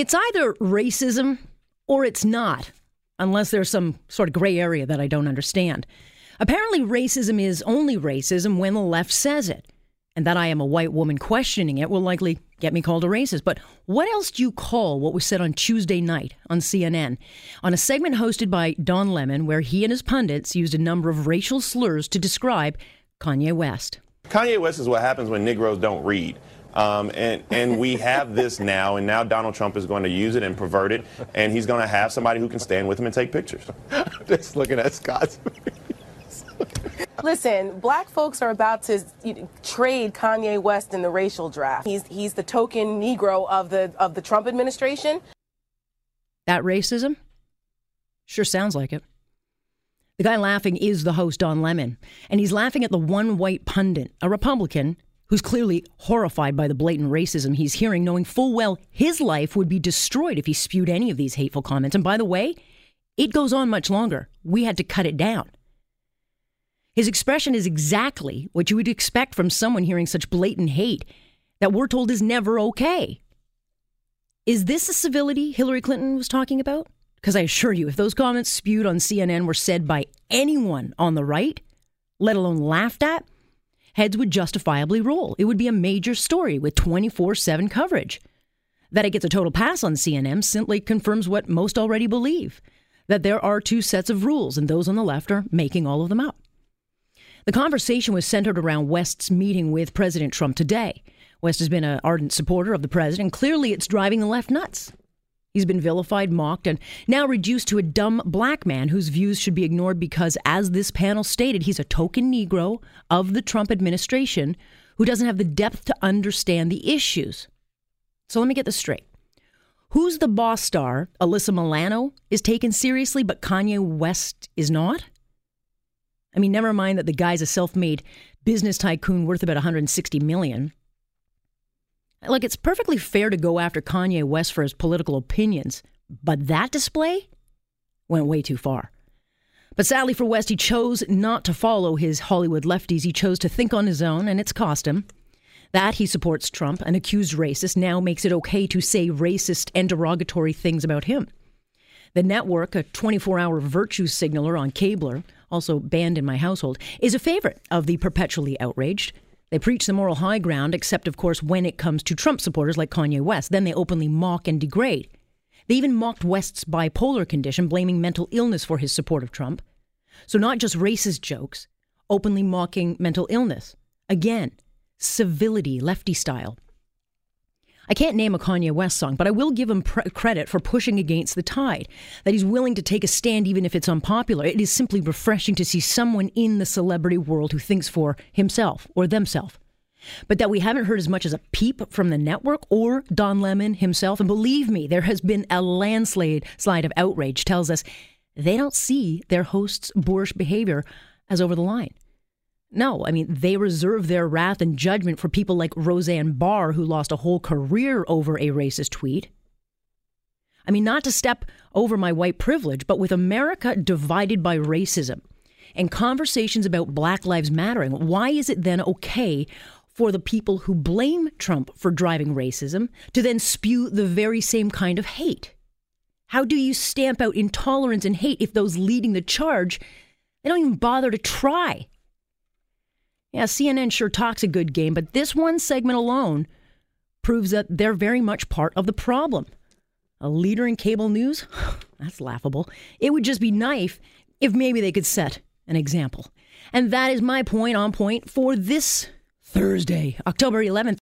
It's either racism or it's not, unless there's some sort of gray area that I don't understand. Apparently, racism is only racism when the left says it. And that I am a white woman questioning it will likely get me called a racist. But what else do you call what was said on Tuesday night on CNN? On a segment hosted by Don Lemon, where he and his pundits used a number of racial slurs to describe Kanye West. Kanye West is what happens when Negroes don't read. And we have this now, and now Donald Trump is going to use it and pervert it, and he's going to have somebody who can stand with him and take pictures. Just looking at Scott's Listen, black folks are about to trade Kanye West in the racial draft. He's the token Negro of the Trump administration. That racism? Sure sounds like it. The guy laughing is the host, Don Lemon, and he's laughing at the one white pundit, a Republican, who's clearly horrified by the blatant racism he's hearing, knowing full well his life would be destroyed if he spewed any of these hateful comments. And by the way, it goes on much longer. We had to cut it down. His expression is exactly what you would expect from someone hearing such blatant hate that we're told is never okay. Is this the civility Hillary Clinton was talking about? Because I assure you, if those comments spewed on CNN were said by anyone on the right, let alone laughed at, heads would justifiably roll. It would be a major story with 24/7 coverage. That it gets a total pass on CNN simply confirms what most already believe, that there are two sets of rules, and those on the left are making all of them up. The conversation was centered around West's meeting with President Trump today. West has been an ardent supporter of the president. Clearly, it's driving the left nuts. He's been vilified, mocked, and now reduced to a dumb black man whose views should be ignored because, as this panel stated, he's a token Negro of the Trump administration who doesn't have the depth to understand the issues. So let me get this straight. Who's the boss star, Alyssa Milano, is taken seriously, but Kanye West is not? I mean, never mind that the guy's a self-made business tycoon worth about $160 million. Look, it's perfectly fair to go after Kanye West for his political opinions, but that display went way too far. But sadly for West, he chose not to follow his Hollywood lefties. He chose to think on his own, and it's cost him. That he supports Trump, an accused racist, now makes it okay to say racist and derogatory things about him. The network, a 24-hour virtue signaler on Cabler, also banned in my household, is a favorite of the perpetually outraged. They preach the moral high ground, except, of course, when it comes to Trump supporters like Kanye West. Then they openly mock and degrade. They even mocked West's bipolar condition, blaming mental illness for his support of Trump. So not just racist jokes, openly mocking mental illness. Again, civility, lefty style. I can't name a Kanye West song, but I will give him credit for pushing against the tide, that he's willing to take a stand even if it's unpopular. It is simply refreshing to see someone in the celebrity world who thinks for himself or themself. But that we haven't heard as much as a peep from the network or Don Lemon himself. And believe me, there has been a landslide of outrage tells us they don't see their host's boorish behavior as over the line. No, I mean, they reserve their wrath and judgment for people like Roseanne Barr, who lost a whole career over a racist tweet. I mean, not to step over my white privilege, but with America divided by racism and conversations about Black Lives Mattering, why is it then okay for the people who blame Trump for driving racism to then spew the very same kind of hate? How do you stamp out intolerance and hate if those leading the charge, they don't even bother to try? Yeah, CNN sure talks a good game, but this one segment alone proves that they're very much part of the problem. A leader in cable news? That's laughable. It would just be nice if maybe they could set an example. And that is my point on point for this Thursday, October 11th.